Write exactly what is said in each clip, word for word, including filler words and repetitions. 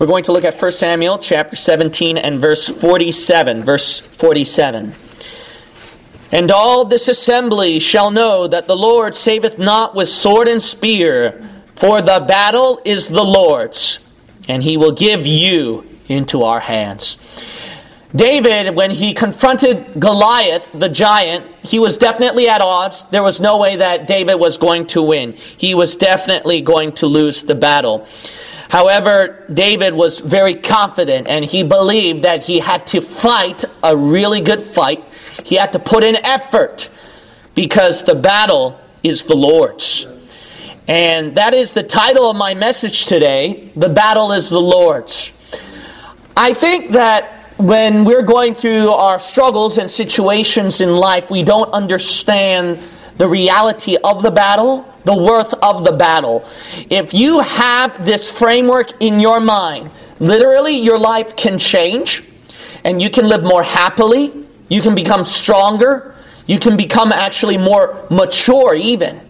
We're going to look at First Samuel chapter seventeen and verse forty-seven. Verse forty-seven. And all this assembly shall know that the Lord saveth not with sword and spear, for the battle is the Lord's, and he will give you into our hands. David, when he confronted Goliath, the giant, he was definitely at odds. There was no way that David was going to win. He was definitely going to lose the battle. However, David was very confident, and he believed that he had to fight a really good fight. He had to put in effort, because the battle is the Lord's. And that is the title of my message today, The Battle is the Lord's. I think that when we're going through our struggles and situations in life, we don't understand the reality of the battle, the worth of the battle. If you have this framework in your mind, literally your life can change, and you can live more happily, you can become stronger, you can become actually more mature even.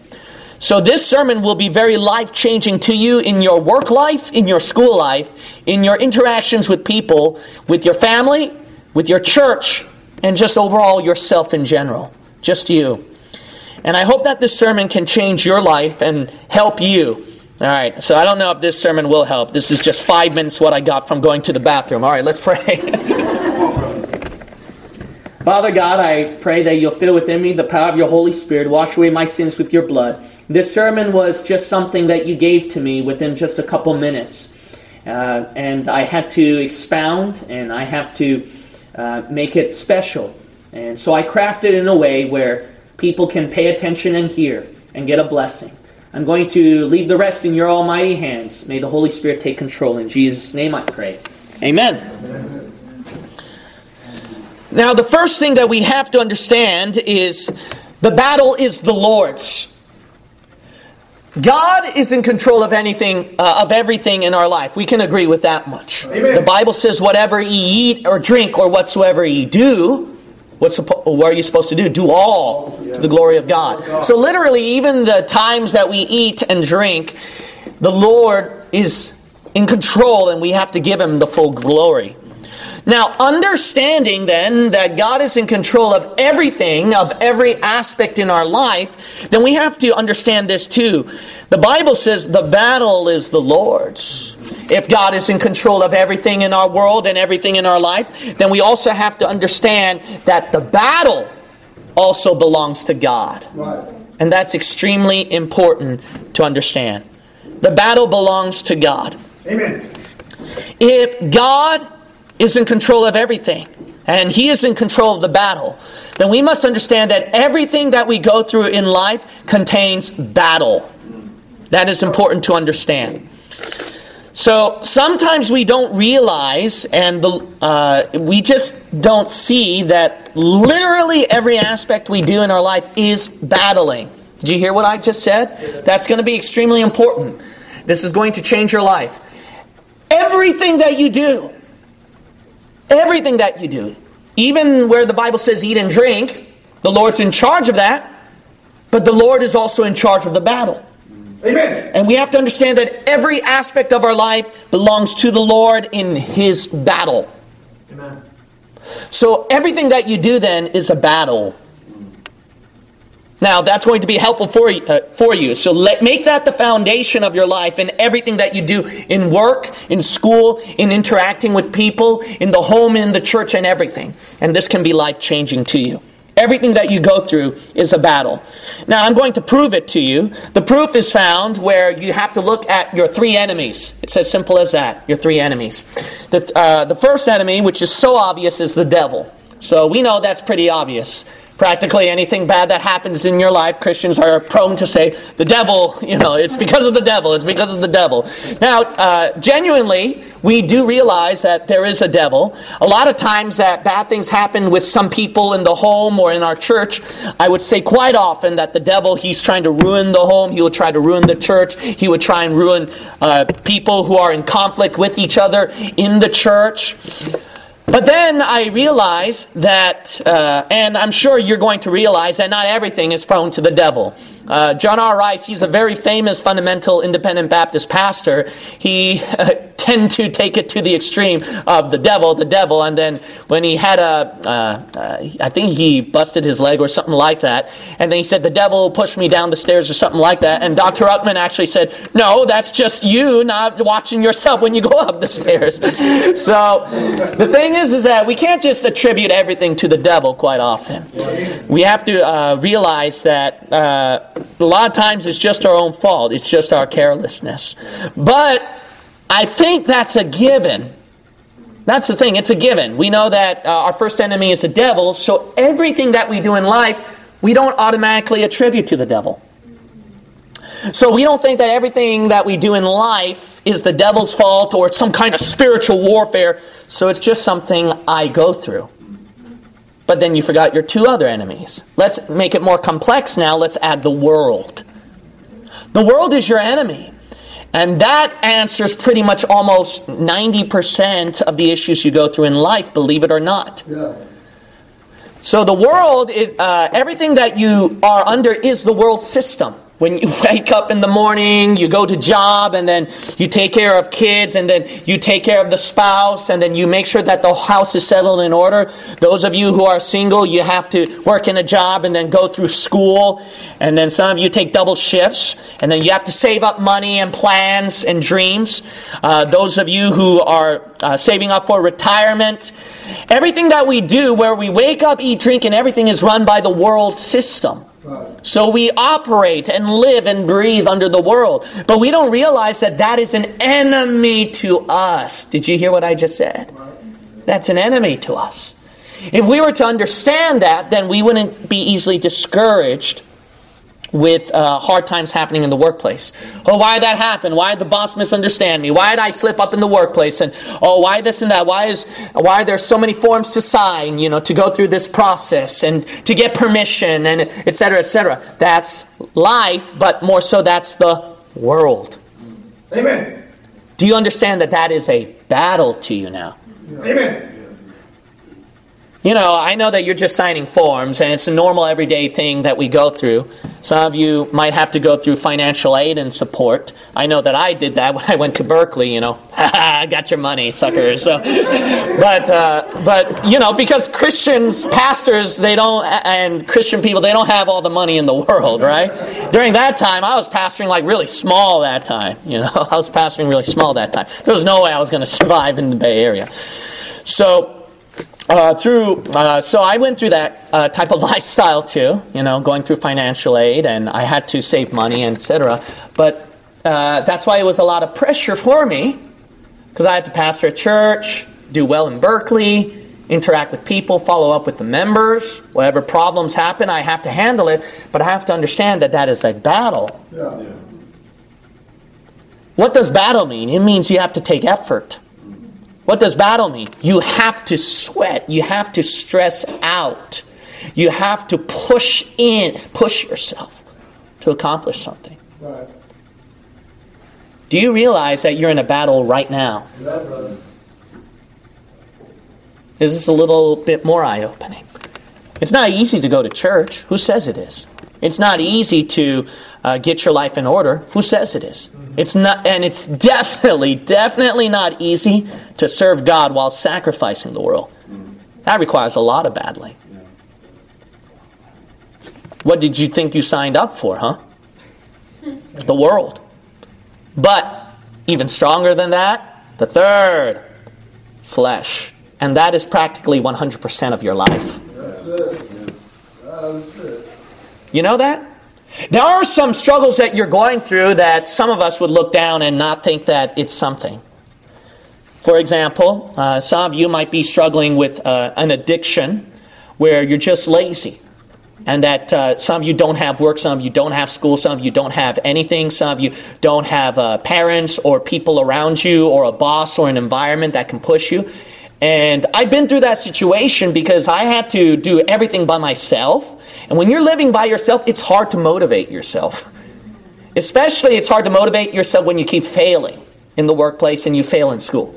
So this sermon will be very life-changing to you in your work life, in your school life, in your interactions with people, with your family, with your church, and just overall yourself in general. Just you. And I hope that this sermon can change your life and help you. All right, so I don't know if this sermon will help. This is just five minutes what I got from going to the bathroom. All right, let's pray. Father God, I pray that you'll fill within me the power of your Holy Spirit, wash away my sins with your blood. This sermon was just something that you gave to me within just a couple minutes. Uh, and I had to expound, and I have to uh, make it special. And so I crafted it in a way where people can pay attention and hear and get a blessing. I'm going to leave the rest in your almighty hands. May the Holy Spirit take control. In Jesus' name I pray. Amen. Amen. Now, the first thing that we have to understand is the battle is the Lord's. God is in control of anything, uh, of everything in our life. We can agree with that much. Amen. The Bible says, whatever ye eat or drink or whatsoever ye do, what's, what are you supposed to do? Do all to the glory of God. So literally, even the times that we eat and drink, the Lord is in control, and we have to give Him the full glory. Now, understanding then that God is in control of everything, of every aspect in our life, then we have to understand this too. The Bible says the battle is the Lord's. If God is in control of everything in our world and everything in our life, then we also have to understand that the battle also belongs to God. Right. And that's extremely important to understand. The battle belongs to God. Amen. If God is in control of everything, and He is in control of the battle, then we must understand that everything that we go through in life contains battle. That is important to understand. So sometimes we don't realize, and the, uh, we just don't see that literally every aspect we do in our life is battling. Did you hear what I just said? That's going to be extremely important. This is going to change your life. Everything that you do, Everything that you do, even where the Bible says eat and drink, the Lord's in charge of that, but the Lord is also in charge of the battle. Amen. And we have to understand that every aspect of our life belongs to the Lord in His battle. Amen. So everything that you do then is a battle. Now that's going to be helpful for you. Uh, for you. So let, make that the foundation of your life in everything that you do in work, in school, in interacting with people, in the home, in the church, and everything. And this can be life-changing to you. Everything that you go through is a battle. Now I'm going to prove it to you. The proof is found where you have to look at your three enemies. It's as simple as that, your three enemies. The, uh, the first enemy, which is so obvious, is the devil. So we know that's pretty obvious. Practically anything bad that happens in your life, Christians are prone to say, the devil, you know, it's because of the devil, it's because of the devil. Now, uh, genuinely, we do realize that there is a devil. A lot of times that bad things happen with some people in the home or in our church. I would say quite often that the devil, he's trying to ruin the home, he will try to ruin the church, he would try and ruin uh, people who are in conflict with each other in the church. But then I realize that, uh, and I'm sure you're going to realize that not everything is prone to the devil. Uh, John R. Rice, he's a very famous fundamental independent Baptist pastor. He uh, tend to take it to the extreme of the devil, the devil, and then when he had a, uh, uh, I think he busted his leg or something like that, and then he said, the devil pushed me down the stairs or something like that, and Doctor Ruckman actually said, no, that's just you not watching yourself when you go up the stairs. So the thing is, is that we can't just attribute everything to the devil quite often. We have to uh, realize that uh, a lot of times it's just our own fault. It's just our carelessness. But I think that's a given. That's the thing. It's a given. We know that uh, our first enemy is the devil, so everything that we do in life, we don't automatically attribute to the devil. So we don't think that everything that we do in life is the devil's fault or it's some kind of spiritual warfare, so it's just something I go through. But then you forgot your two other enemies. Let's make it more complex now. Let's add the world. The world is your enemy. And that answers pretty much almost ninety percent of the issues you go through in life, believe it or not. Yeah. So the world, it, uh, everything that you are under is the world system. When you wake up in the morning, you go to job, and then you take care of kids, and then you take care of the spouse, and then you make sure that the house is settled in order. Those of you who are single, you have to work in a job and then go through school. And then some of you take double shifts. And then you have to save up money and plans and dreams. Uh, those of you who are uh, saving up for retirement. Everything that we do, where we wake up, eat, drink, and everything is run by the world system. So we operate and live and breathe under the world. But we don't realize that that is an enemy to us. Did you hear what I just said? That's an enemy to us. If we were to understand that, then we wouldn't be easily discouraged with uh, hard times happening in the workplace. Oh, why did that happen? Why did the boss misunderstand me? Why did I slip up in the workplace? And oh, why this and that? Why is why are there so many forms to sign, you know, to go through this process and to get permission and et cetera, et cetera. That's life, but more so that's the world. Amen. Do you understand that that is a battle to you now? Amen. You know, I know that you're just signing forms, and it's a normal everyday thing that we go through. Some of you might have to go through financial aid and support. I know that I did that when I went to Berkeley, you know. Ha ha, I got your money, suckers. So, but, uh, but, you know, because Christians, pastors, they don't, and Christian people, they don't have all the money in the world, right? During that time, I was pastoring like really small that time, you know. I was pastoring really small that time. There was no way I was going to survive in the Bay Area. So, Uh, through uh, so I went through that uh, type of lifestyle too, you know, going through financial aid, and I had to save money, and et cetera. But uh, that's why it was a lot of pressure for me, because I had to pastor a church, do well in Berkeley, interact with people, follow up with the members. Whatever problems happen, I have to handle it, but I have to understand that that is a battle. Yeah. Yeah. What does battle mean? It means you have to take effort. What does battle mean? You have to sweat. You have to stress out. You have to push in, push yourself to accomplish something. Right. Do you realize that you're in a battle right now? Yeah, is this a little bit more eye-opening? It's not easy to go to church. Who says it is? It's not easy to uh, get your life in order. Who says it is? It's not, and it's definitely, definitely not easy to serve God while sacrificing the world. That requires a lot of battling. What did you think you signed up for, huh? The world. But even stronger than that, the third, flesh. And that is practically one hundred percent of your life. That's it. That's it. You know that? There are some struggles that you're going through that some of us would look down and not think that it's something. For example, uh, some of you might be struggling with uh, an addiction where you're just lazy. And that uh, some of you don't have work, some of you don't have school, some of you don't have anything, some of you don't have uh, parents or people around you or a boss or an environment that can push you. And I've been through that situation because I had to do everything by myself. And when you're living by yourself, it's hard to motivate yourself. Especially it's hard to motivate yourself when you keep failing in the workplace and you fail in school.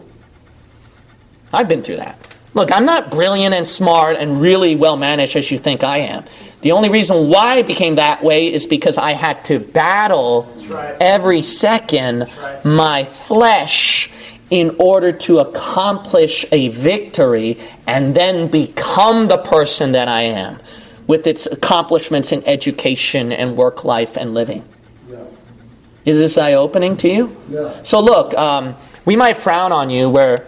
I've been through that. Look, I'm not brilliant and smart and really well managed as you think I am. The only reason why it became that way is because I had to battle right. every second right. my flesh in order to accomplish a victory and then become the person that I am, with its accomplishments in education and work life and living. Yeah. Is this eye-opening to you? Yeah. So look, um, we might frown on you where...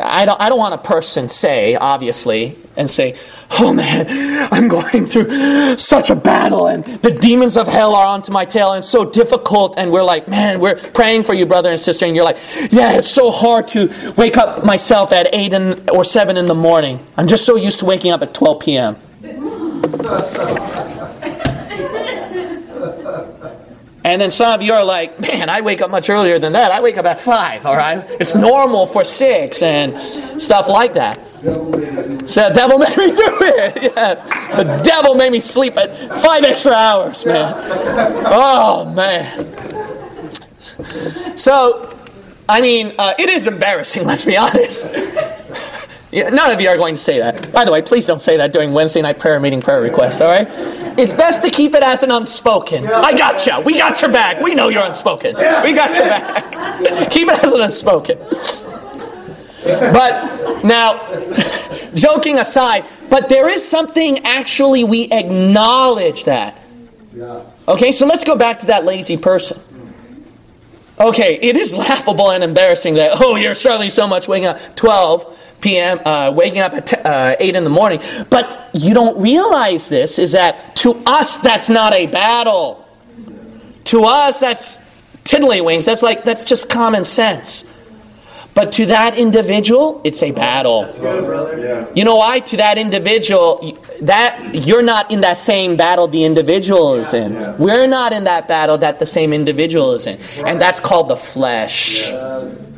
I don't, I don't want a person say, obviously, and say, oh man, I'm going through such a battle and the demons of hell are onto my tail and it's so difficult, and we're like, man, we're praying for you, brother and sister, and you're like, yeah, it's so hard to wake up myself at eight in, or seven in the morning. I'm just so used to waking up at twelve p.m. And then some of you are like, man, I wake up much earlier than that. I wake up at five, all right? It's normal for six and stuff like that. So the devil made me do it. Yeah. The devil made me sleep at five extra hours, man. Oh, man. So, I mean, uh, it is embarrassing, let's be honest. Yeah, none of you are going to say that. By the way, please don't say that during Wednesday night prayer meeting prayer request, all right? It's best to keep it as an unspoken. Yeah. I gotcha. We got your back. We know you're unspoken. Yeah. We got your back. Yeah. Keep it as an unspoken. Yeah. But now, joking aside, but there is something actually we acknowledge that. Yeah. Okay, so let's go back to that lazy person. Okay, it is laughable and embarrassing that, oh, you're struggling so much waking up at twelve p.m., uh, waking up at t- uh, eight in the morning. But you don't realize this, is that to us, that's not a battle. To us, that's tiddlywinks. That's like, that's just common sense. But to that individual, it's a battle. That's good, brother. Yeah. You know why? To that individual, that you're not in that same battle the individual is in. Yeah, yeah. We're not in that battle that the same individual is in. Right. And that's called the flesh. Yes, yes.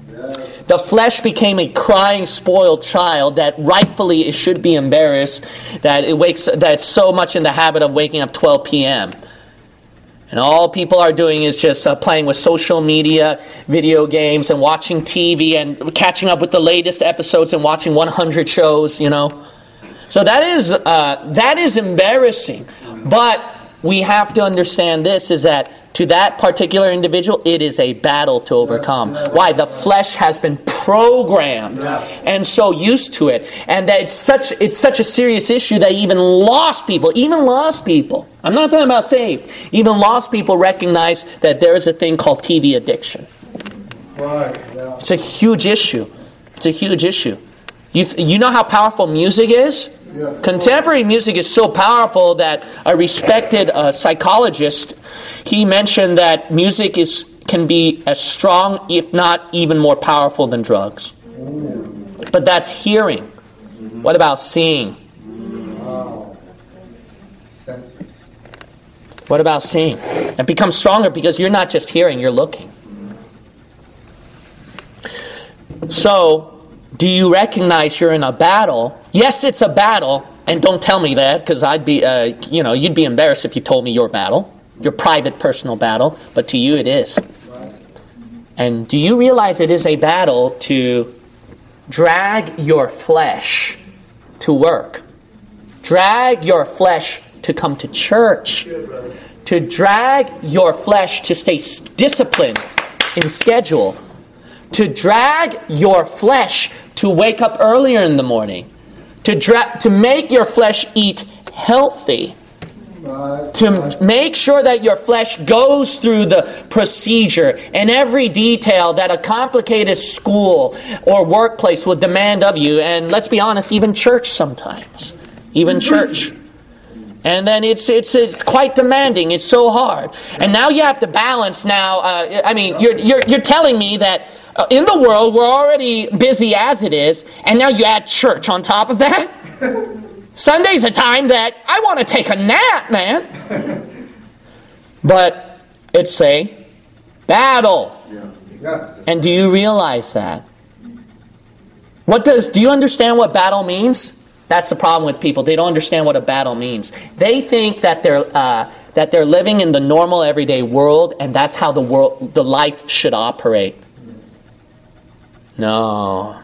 The flesh became a crying, spoiled child that rightfully it should be embarrassed that it wakes that it's so much in the habit of waking up twelve p.m. And all people are doing is just uh, playing with social media, video games, and watching T V, and catching up with the latest episodes, and watching one hundred shows, you know. So that is uh, that is embarrassing. But we have to understand this, is that to that particular individual, it is a battle to overcome. Why? The flesh has been programmed and so used to it. And that it's such, it's such a serious issue that even lost people, even lost people, I'm not talking about saved, even lost people recognize that there is a thing called T V addiction. Right, yeah. It's a huge issue. It's a huge issue. You, th- you know how powerful music is? Yeah. Contemporary music is so powerful that a respected uh, psychologist, he mentioned that music is can be as strong, if not even more powerful than drugs. But that's hearing. Mm-hmm. What about seeing? Mm-hmm. Wow. Senses. What about seeing? It becomes stronger because you're not just hearing, you're looking. So, do you recognize you're in a battle? Yes, it's a battle, and don't tell me that, because I'd be, uh, you know, you'd be embarrassed if you told me your battle, your private, personal battle. But to you, it is. And do you realize it is a battle to drag your flesh to work, drag your flesh to come to church, to drag your flesh to stay disciplined in schedule, to drag your flesh to wake up earlier in the morning, to dra- to make your flesh eat healthy, to make sure that your flesh goes through the procedure and every detail that a complicated school or workplace would demand of you, and let's be honest, even church sometimes, even church. And then it's it's it's quite demanding. It's so hard. And now you have to balance. Now, uh, I mean, you're you're you're telling me that uh, in the world we're already busy as it is, and now you add church on top of that. Sunday's a time that I want to take a nap, man. But it's a battle. Yeah. Yes. And do you realize that? What does do you understand what battle means? That's the problem with people. They don't understand what a battle means. They think that they're uh, that they're living in the normal everyday world, and that's how the world, the life should operate. No.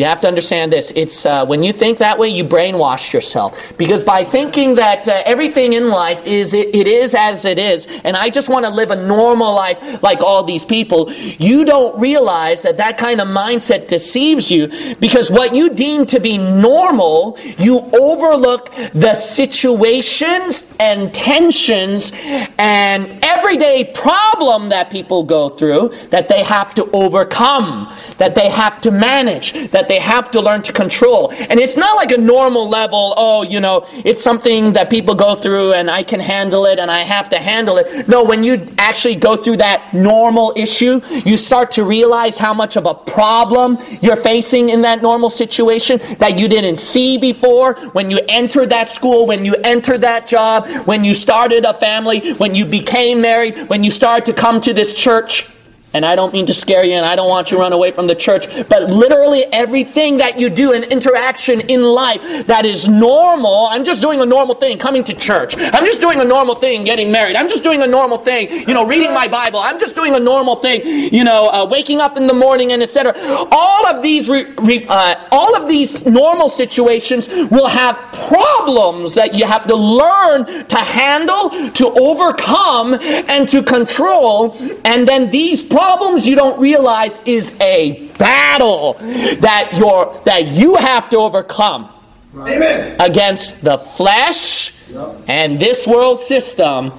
You have to understand this. It's uh, when you think that way, you brainwash yourself. Because by thinking that uh, everything in life is it, it is as it is, and I just want to live a normal life like all these people, you don't realize that that kind of mindset deceives you, because what you deem to be normal, you overlook the situations and tensions and everyday problem that people go through, that they have to overcome, that they have to manage, that they have to learn to control. And it's not like a normal level, oh, you know, it's something that people go through and I can handle it and I have to handle it. No, when you actually go through that normal issue, you start to realize how much of a problem you're facing in that normal situation that you didn't see before. When you entered that school, when you entered that job, when you started a family, when you became married, when you started to come to this church. And I don't mean to scare you, and I don't want you to run away from the church, but literally everything that you do in interaction in life that is normal, I'm just doing a normal thing, coming to church. I'm just doing a normal thing, getting married. I'm just doing a normal thing, you know, reading my Bible. I'm just doing a normal thing, you know, uh, waking up in the morning, and et cetera. All of these, re, re, uh, all of these normal situations will have problems that you have to learn to handle, to overcome, and to control. And then these problems Problems you don't realize is a battle that you're that you have to overcome. Amen. Against the flesh, yep, and this world system.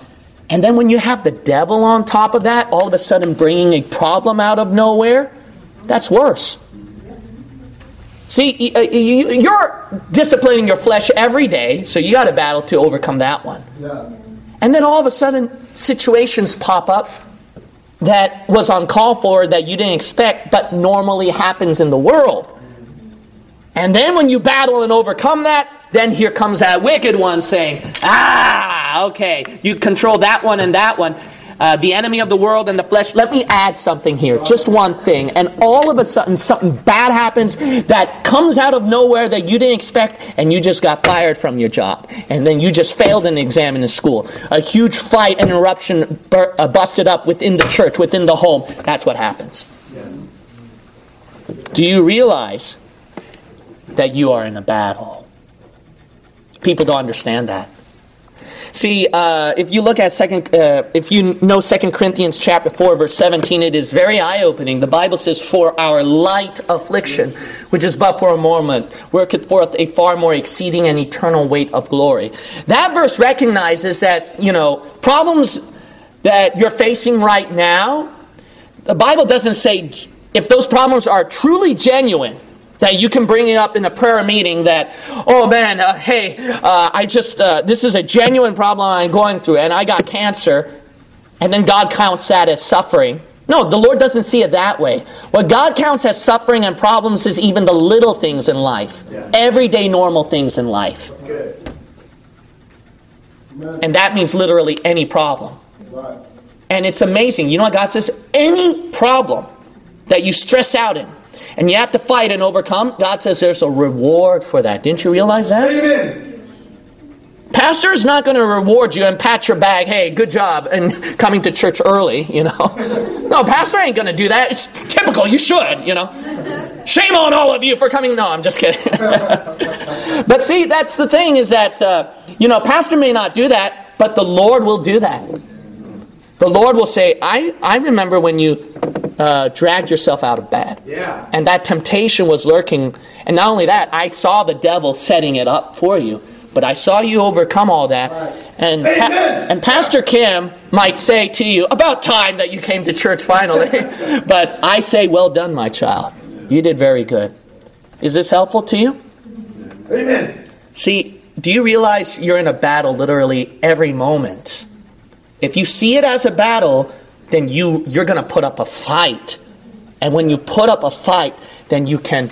And then when you have the devil on top of that, all of a sudden bringing a problem out of nowhere, that's worse. See, you're disciplining your flesh every day, so you got to battle to overcome that one. Yeah. And then all of a sudden situations pop up that was uncalled for, that you didn't expect, but normally happens in the world. And then when you battle and overcome that, then here comes that wicked one saying, ah, okay, you control that one and that one. Uh, the enemy of the world and the flesh. Let me add something here, just one thing. And all of a sudden, something bad happens that comes out of nowhere that you didn't expect, and you just got fired from your job. And then you just failed an exam in school. A huge fight and eruption bur- uh, busted up within the church, within the home. That's what happens. Do you realize that you are in a battle? People don't understand that. See, uh, if you look at second, uh, if you know Second Corinthians chapter four, verse seventeen, it is very eye-opening. The Bible says, "For our light affliction, which is but for a moment, worketh forth a far more exceeding and eternal weight of glory." That verse recognizes that, you know, problems that you're facing right now, the Bible doesn't say if those problems are truly genuine, that you can bring it up in a prayer meeting that, oh man, uh, hey, uh, I just, uh, this is a genuine problem I'm going through, and I got cancer, and then God counts that as suffering. No, the Lord doesn't see it that way. What God counts as suffering and problems is even the little things in life. Yeah. Everyday normal things in life. That's good. And that means literally any problem. Right. And it's amazing. You know what God says? Any problem that you stress out in, and you have to fight and overcome, God says there's a reward for that. Didn't you realize that? Amen. Pastor is not going to reward you and pat your back, hey, good job, and coming to church early, you know. No, pastor ain't going to do that. It's typical. You should, you know. Shame on all of you for coming. No, I'm just kidding. But see, that's the thing is that, uh, you know, pastor may not do that, but the Lord will do that. The Lord will say, I, I remember when you Uh, dragged yourself out of bed. Yeah. And that temptation was lurking. And not only that, I saw the devil setting it up for you. But I saw you overcome all that. Right. And, pa- and Pastor Kim might say to you, about time that you came to church finally. But I say, well done, my child. You did very good. Is this helpful to you? Amen. See, do you realize you're in a battle literally every moment? If you see it as a battle, then you, you're going to put up a fight. And when you put up a fight, then you can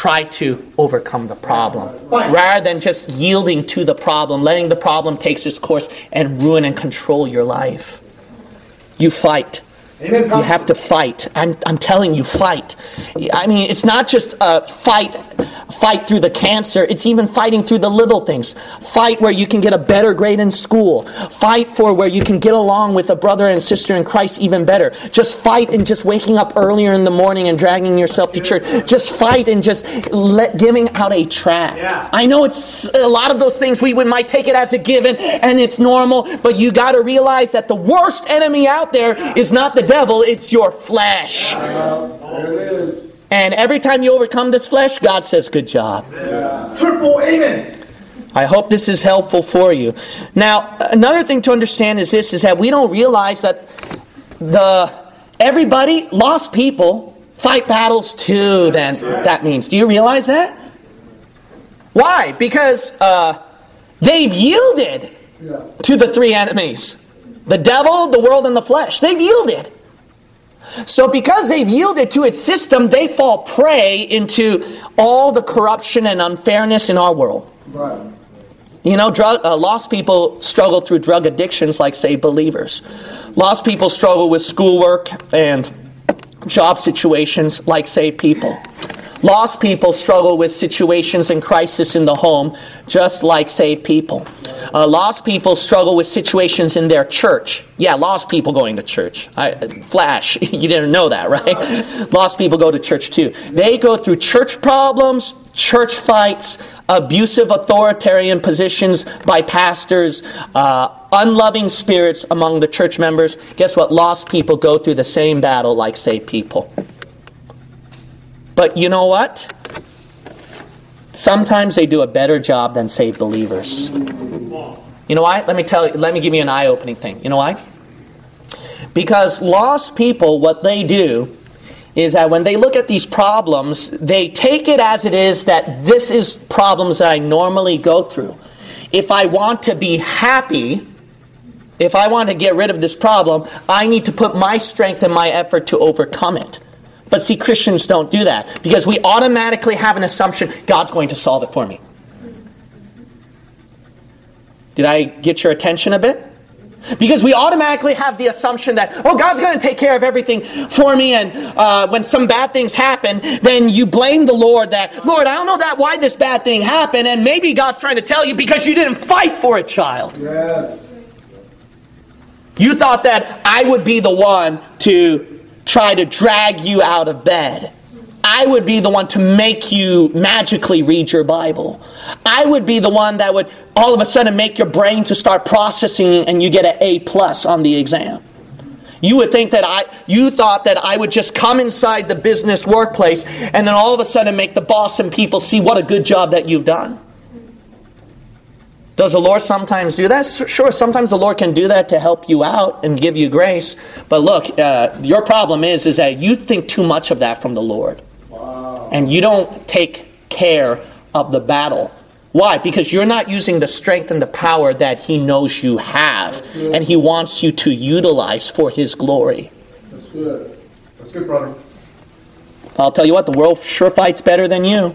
try to overcome the problem. Fight. Rather than just yielding to the problem, letting the problem take its course and ruin and control your life. You fight. Amen. You have to fight. I'm, I'm telling you, fight. I mean, it's not just a fight fight through the cancer. It's even fighting through the little things. Fight where you can get a better grade in school. Fight for where you can get along with a brother and sister in Christ even better. Just fight in just waking up earlier in the morning and dragging yourself to church. Just fight in just let, giving out a tract. Yeah. I know it's a lot of those things we would, might take it as a given and it's normal, but you got to realize that the worst enemy out there is not the devil, it's your flesh. Uh, there it is. And every time you overcome this flesh, God says, good job. Yeah. Triple amen. I hope this is helpful for you. Now, another thing to understand is this, is that we don't realize that the everybody, lost people, fight battles too, then right. That means. Do you realize that? Why? Because uh, they've yielded yeah. to the three enemies. The devil, the world, and the flesh. They've yielded. So because they've yielded to its system, they fall prey into all the corruption and unfairness in our world. Right. You know, drug, uh, lost people struggle through drug addictions like, say, believers. Lost people struggle with schoolwork and job situations like, say, people. Lost people struggle with situations and crisis in the home, just like saved people. Uh, lost people struggle with situations in their church. Yeah, lost people going to church. I, flash, you didn't know that, right? Lost people go to church too. They go through church problems, church fights, abusive authoritarian positions by pastors, uh, unloving spirits among the church members. Guess what? Lost people go through the same battle like saved people. But you know what? Sometimes they do a better job than saved believers. You know why? Let me tell you, let me give you an eye-opening thing. You know why? Because lost people, what they do is that when they look at these problems, they take it as it is that this is problems that I normally go through. If I want to be happy, if I want to get rid of this problem, I need to put my strength and my effort to overcome it. But see, Christians don't do that because we automatically have an assumption God's going to solve it for me. Did I get your attention a bit? Because we automatically have the assumption that, oh, God's going to take care of everything for me, and uh, when some bad things happen, then you blame the Lord that, Lord, I don't know that why this bad thing happened, and maybe God's trying to tell you because you didn't fight for it, child. Yes. You thought that I would be the one to try to drag you out of bed. I would be the one to make you magically read your Bible. I would be the one that would all of a sudden make your brain to start processing and you get an A plus on the exam. You would think that I, you thought that I would just come inside the business workplace and then all of a sudden make the boss and people see what a good job that you've done. Does the Lord sometimes do that? Sure, sometimes the Lord can do that to help you out and give you grace. But look, uh, your problem is, is that you think too much of that from the Lord. Wow. And you don't take care of the battle. Why? Because you're not using the strength and the power that He knows you have. And He wants you to utilize for His glory. That's good. That's good, brother. I'll tell you what, the world sure fights better than you.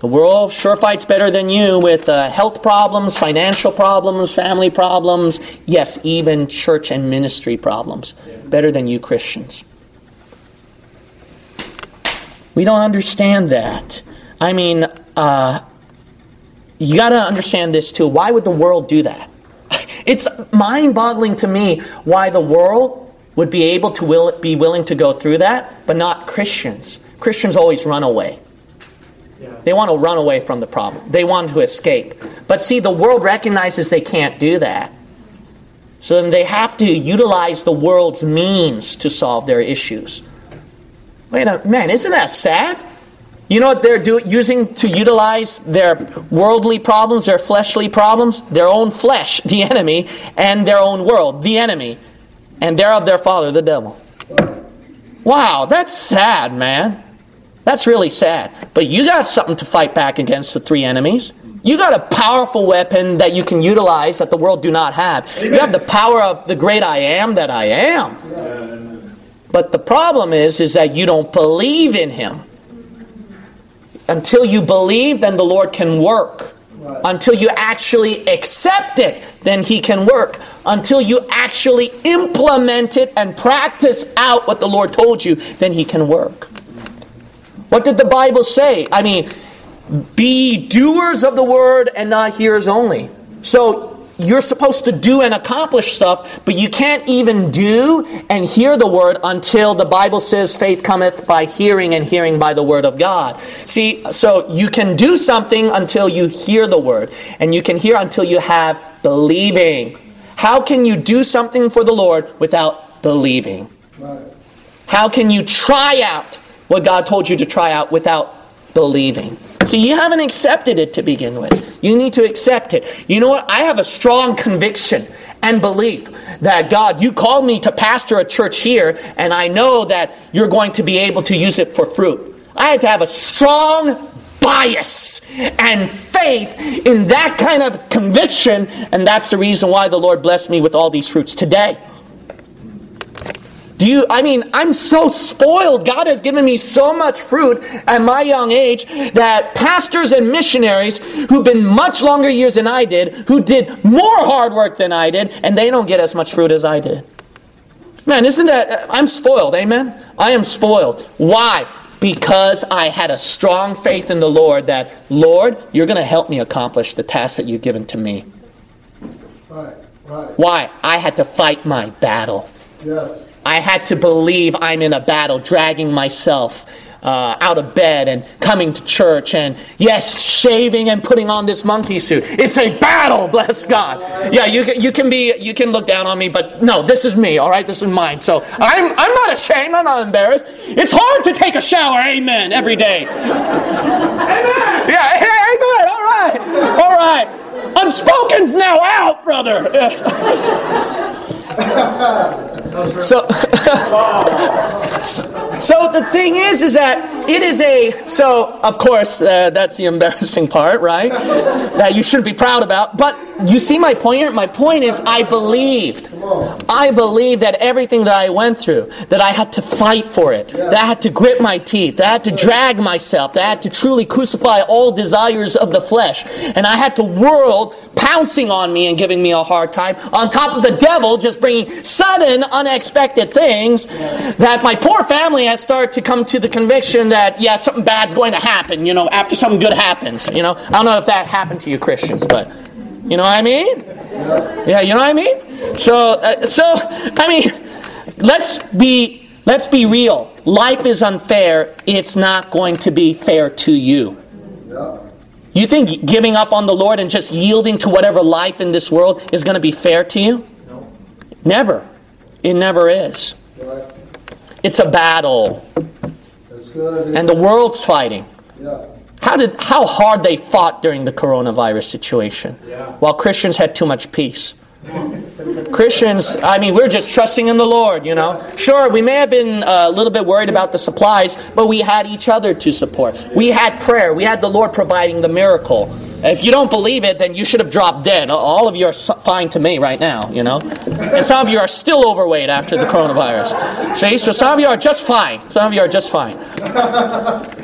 The world sure fights better than you with uh, health problems, financial problems, family problems, yes, even church and ministry problems. Better than you Christians. We don't understand that. I mean, uh, you got to understand this too. Why would the world do that? It's mind-boggling to me why the world would be able to will, be willing to go through that, but not Christians. Christians always run away. They want to run away from the problem. They want to escape. But see, the world recognizes they can't do that. So then they have to utilize the world's means to solve their issues. Wait a minute, isn't that sad? You know what they're do- using to utilize their worldly problems, their fleshly problems? Their own flesh, the enemy, and their own world, the enemy. And thereof their father, the devil. Wow, that's sad, man. That's really sad. But you got something to fight back against the three enemies. You got a powerful weapon that you can utilize that the world do not have. Amen. You have the power of the great I am that I am. Yeah. But the problem is, is that you don't believe in Him. Until you believe, then the Lord can work. Right. Until you actually accept it, then He can work. Until you actually implement it and practice out what the Lord told you, then He can work. What did the Bible say? I mean, be doers of the word and not hearers only. So you're supposed to do and accomplish stuff, but you can't even do and hear the word until the Bible says faith cometh by hearing and hearing by the word of God. See, so you can do something until you hear the word, and you can hear until you have believing. How can you do something for the Lord without believing? Right. How can you try out what God told you to try out without believing? So you haven't accepted it to begin with. You need to accept it. You know what? I have a strong conviction and belief that God, you called me to pastor a church here, and I know that you're going to be able to use it for fruit. I had to have a strong bias and faith in that kind of conviction, and that's the reason why the Lord blessed me with all these fruits today. Do you, I mean, I'm so spoiled. God has given me so much fruit at my young age that pastors and missionaries who've been much longer years than I did, who did more hard work than I did, and they don't get as much fruit as I did. Man, isn't that, I'm spoiled, amen? I am spoiled. Why? Because I had a strong faith in the Lord that, Lord, you're going to help me accomplish the task that you've given to me. Right, right. Why? I had to fight my battle. Yes. I had to believe I'm in a battle, dragging myself uh, out of bed and coming to church and, yes, shaving and putting on this monkey suit. It's a battle, bless God. Yeah, you you can be you can look down on me, but no, this is me, all right? This is mine. So I'm I'm not ashamed. I'm not embarrassed. It's hard to take a shower, amen, every day. Amen. Yeah, hey, amen, all right, all right. Unspoken's now out, brother. So, so the thing is, is that it is a, so of course, uh, that's the embarrassing part, right? That you shouldn't be proud about. But you see my point here? My point is I believed. I believed that everything that I went through, that I had to fight for it, that I had to grip my teeth, that I had to drag myself, that I had to truly crucify all desires of the flesh. And I had the world pouncing on me and giving me a hard time, on top of the devil just bringing sudden, un- unexpected things, that my poor family has started to come to the conviction that, yeah, something bad's going to happen, you know, after something good happens, you know. I don't know if that happened to you Christians, but you know what I mean? Yeah, you know what I mean? So, uh, so I mean, let's be, let's be real. Life is unfair. It's not going to be fair to you. You think giving up on the Lord and just yielding to whatever life in this world is going to be fair to you? Never. It never is. It's a battle. That's good. And the world's fighting. Yeah. How did how hard they fought during the coronavirus situation. Yeah. While Christians had too much peace. Christians, I mean, we're just trusting in the Lord, you know. Sure, we may have been a little bit worried about the supplies, but we had each other to support. We had prayer. We had the Lord providing the miracle. If you don't believe it, then you should have dropped dead. All of you are fine to me right now, you know. And some of you are still overweight after the coronavirus. See, so some of you are just fine. Some of you are just fine.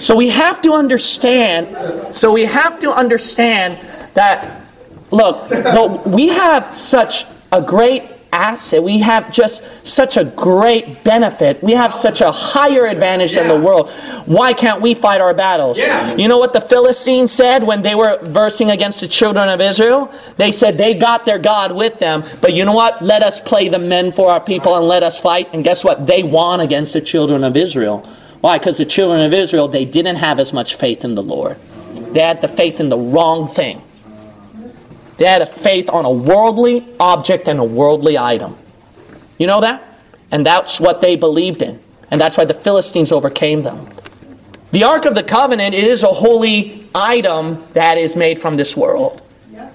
So we have to understand, so we have to understand that, look, though we have such a great asset. We have just such a great benefit. We have such a higher advantage yeah. than the world. Why can't we fight our battles? Yeah. You know what the Philistines said when they were versing against the children of Israel? They said they got their God with them, but you know what? Let us play the men for our people and let us fight. And guess what? They won against the children of Israel. Why? Because the children of Israel, they didn't have as much faith in the Lord. They had the faith in the wrong thing. They had a faith on a worldly object and a worldly item. You know that? And that's what they believed in. And that's why the Philistines overcame them. The Ark of the Covenant, it is a holy item that is made from this world.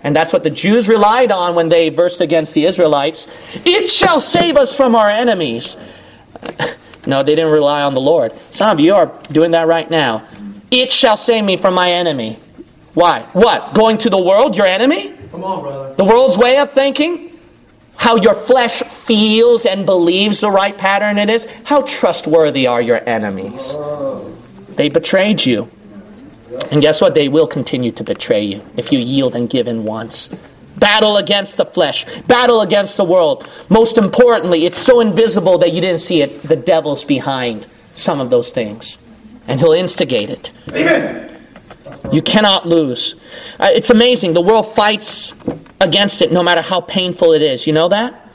And that's what the Jews relied on when they versed against the Israelites. It shall save us from our enemies. No, they didn't rely on the Lord. Some of you are doing that right now. It shall save me from my enemy. Why? What? Going to the world, your enemy? Come on, brother. The world's way of thinking, how your flesh feels and believes the right pattern it is. How trustworthy are your enemies? Oh. They betrayed you. And guess what? They will continue to betray you if you yield and give in once. Battle against the flesh. Battle against the world. Most importantly, it's so invisible that you didn't see it. The devil's behind some of those things. And he'll instigate it. Amen. You cannot lose. Uh, it's amazing. The world fights against it no matter how painful it is. You know that?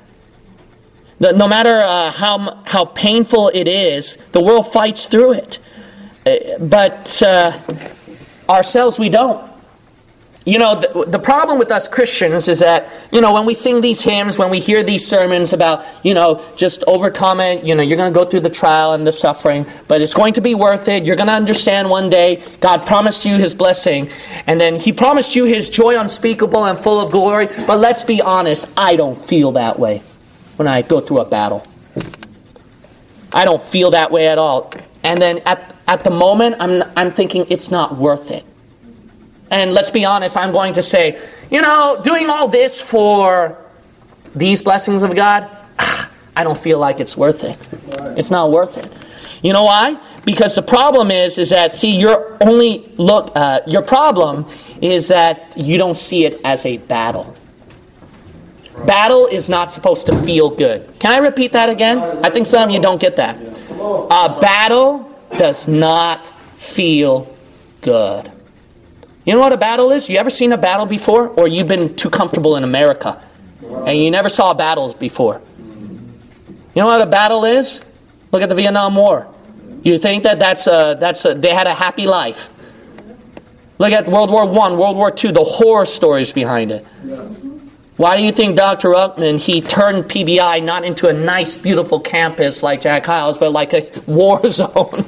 No, no matter uh, how how painful it is, the world fights through it. Uh, but uh, ourselves, we don't. You know, the, the problem with us Christians is that, you know, when we sing these hymns, when we hear these sermons about, you know, just overcome it, you know, you're going to go through the trial and the suffering, but it's going to be worth it. You're going to understand one day God promised you His blessing, and then He promised you His joy unspeakable and full of glory. But let's be honest, I don't feel that way when I go through a battle. I don't feel that way at all. And then at at the moment, I'm I'm thinking it's not worth it. And let's be honest, I'm going to say, you know, doing all this for these blessings of God, I don't feel like it's worth it. It's not worth it. You know why? Because the problem is, is that, see, your only look, uh, your problem is that you don't see it as a battle. Battle is not supposed to feel good. Can I repeat that again? I think some of you don't get that. Uh, battle does not feel good. You know what a battle is? You ever seen a battle before? Or you've been too comfortable in America and you never saw battles before? You know what a battle is? Look at the Vietnam War. You think that that's a, that's a, they had a happy life. Look at World War One, World War Two, the horror stories behind it. Why do you think Doctor Ruckman, he turned P B I not into a nice, beautiful campus like Jack Hiles, but like a war zone?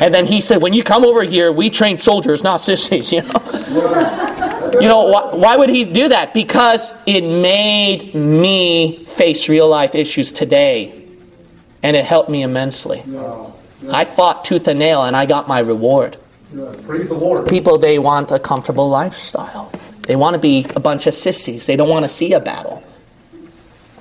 And then he said, when you come over here, we train soldiers, not sissies, you know? You know, wh- why would he do that? Because it made me face real-life issues today. And it helped me immensely. Yeah. Yeah. I fought tooth and nail, and I got my reward. Yeah. Praise the Lord. People, they want a comfortable lifestyle. They want to be a bunch of sissies. They don't want to see a battle.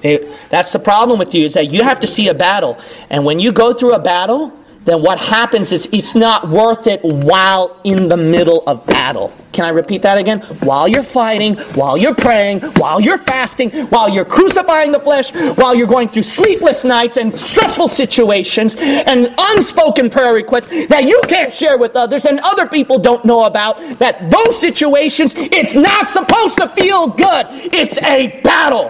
They, that's the problem with you, is that you have to see a battle. And when you go through a battle, then what happens is it's not worth it while in the middle of battle. Can I repeat that again? While you're fighting, while you're praying, while you're fasting, while you're crucifying the flesh, while you're going through sleepless nights and stressful situations and unspoken prayer requests that you can't share with others and other people don't know about, that those situations, it's not supposed to feel good. It's a battle.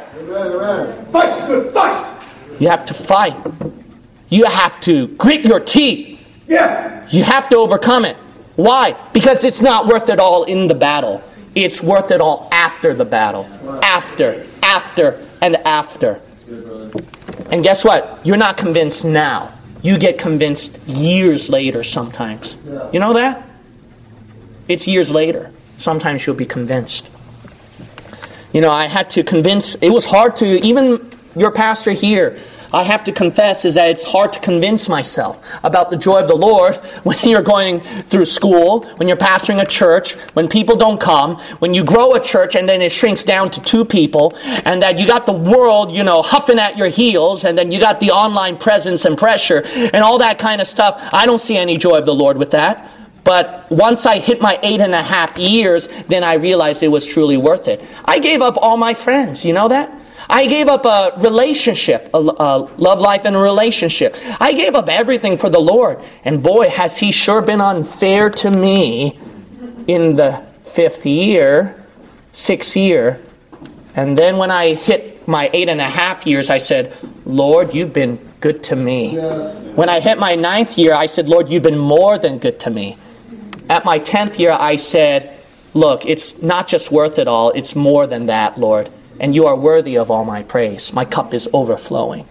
Fight the good fight. You have to fight. You have to grit your teeth. Yeah. You have to overcome it. Why? Because it's not worth it all in the battle. It's worth it all after the battle. After, after, and after. And guess what? You're not convinced now. You get convinced years later sometimes. You know that? It's years later. Sometimes you'll be convinced. You know, I had to convince. It was hard to, even your pastor here, I have to confess, is that it's hard to convince myself about the joy of the Lord when you're going through school, when you're pastoring a church, when people don't come, when you grow a church and then it shrinks down to two people, and that you got the world, you know, huffing at your heels, and then you got the online presence and pressure and all that kind of stuff. I don't see any joy of the Lord with that. But once I hit my eight and a half years, then I realized it was truly worth it. I gave up all my friends. You know that? I gave up a relationship, a, a love life and a relationship. I gave up everything for the Lord. And boy, has He sure been unfair to me in the fifth year, sixth year. And then when I hit my eight and a half years, I said, Lord, You've been good to me. Yes. When I hit my ninth year, I said, Lord, You've been more than good to me. At my tenth year, I said, look, it's not just worth it all. It's more than that, Lord. And You are worthy of all my praise. My cup is overflowing.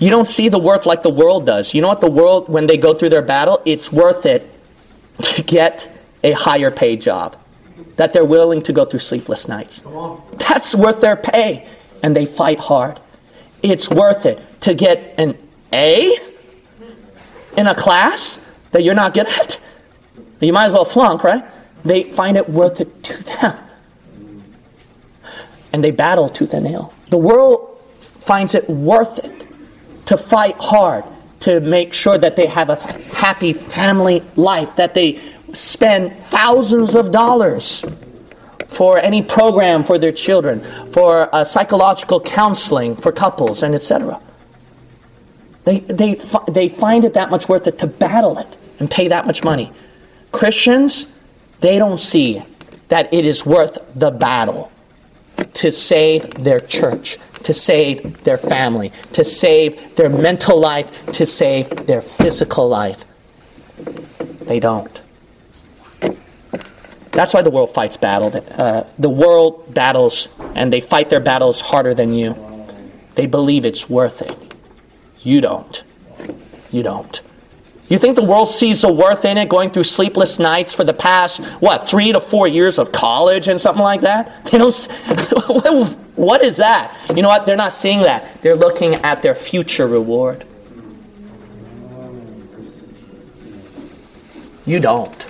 You don't see the worth like the world does. You know what the world, when they go through their battle, it's worth it to get a higher paid job. That they're willing to go through sleepless nights. That's worth their pay. And they fight hard. It's worth it to get an A in a class that you're not good at. You might as well flunk, right? They find it worth it to them. And they battle tooth and nail. The world finds it worth it to fight hard, to make sure that they have a happy family life, that they spend thousands of dollars for any program for their children, for uh, psychological counseling for couples, and et cetera. They, they, they find it that much worth it to battle it and pay that much money. Christians, they don't see that it is worth the battle to save their church, to save their family, to save their mental life, to save their physical life. They don't. That's why the world fights battle. Uh, the world battles, and they fight their battles harder than you. They believe it's worth it. You don't. You don't. You think the world sees the worth in it going through sleepless nights for the past, what, three to four years of college and something like that? They don't. What is that? You know what? They're not seeing that. They're looking at their future reward. You don't.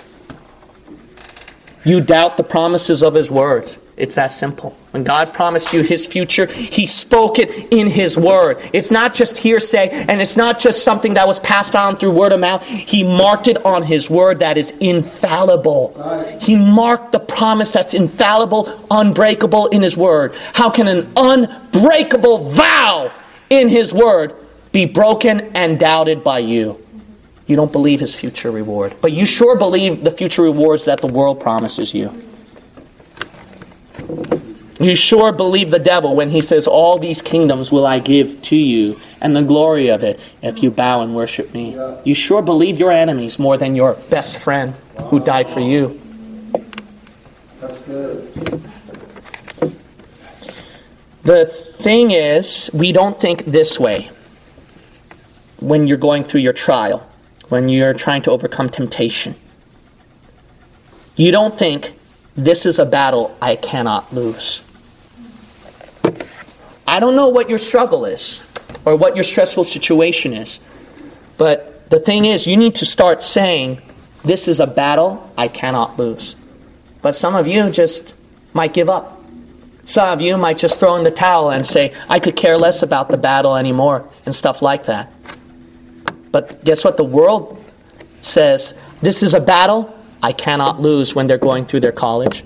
You doubt the promises of His words. It's that simple. When God promised you His future, He spoke it in His Word. It's not just hearsay, and it's not just something that was passed on through word of mouth. He marked it on His Word that is infallible. He marked the promise that's infallible, unbreakable in His Word. How can an unbreakable vow in His Word be broken and doubted by you? You don't believe His future reward. But you sure believe the future rewards that the world promises you. You sure believe the devil when he says, all these kingdoms will I give to you, and the glory of it, if you bow and worship me. You sure believe your enemies more than your best friend who died for you. That's good. The thing is, we don't think this way when you're going through your trial, when you're trying to overcome temptation. You don't think, this is a battle I cannot lose. I don't know what your struggle is or what your stressful situation is, but the thing is, you need to start saying, this is a battle I cannot lose. But some of you just might give up. Some of you might just throw in the towel and say, I could care less about the battle anymore and stuff like that. But guess what? The world says, this is a battle I cannot lose when they're going through their college,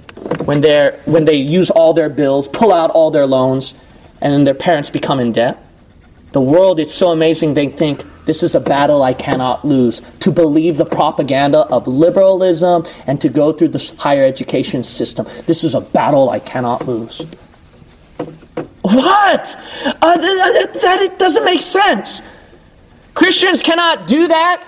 when they're when they use all their bills, pull out all their loans, and then their parents become in debt. The world, it's so amazing, they think, this is a battle I cannot lose, to believe the propaganda of liberalism and to go through this higher education system. This is a battle I cannot lose. What? Uh, that, that it doesn't make sense. Christians cannot do that.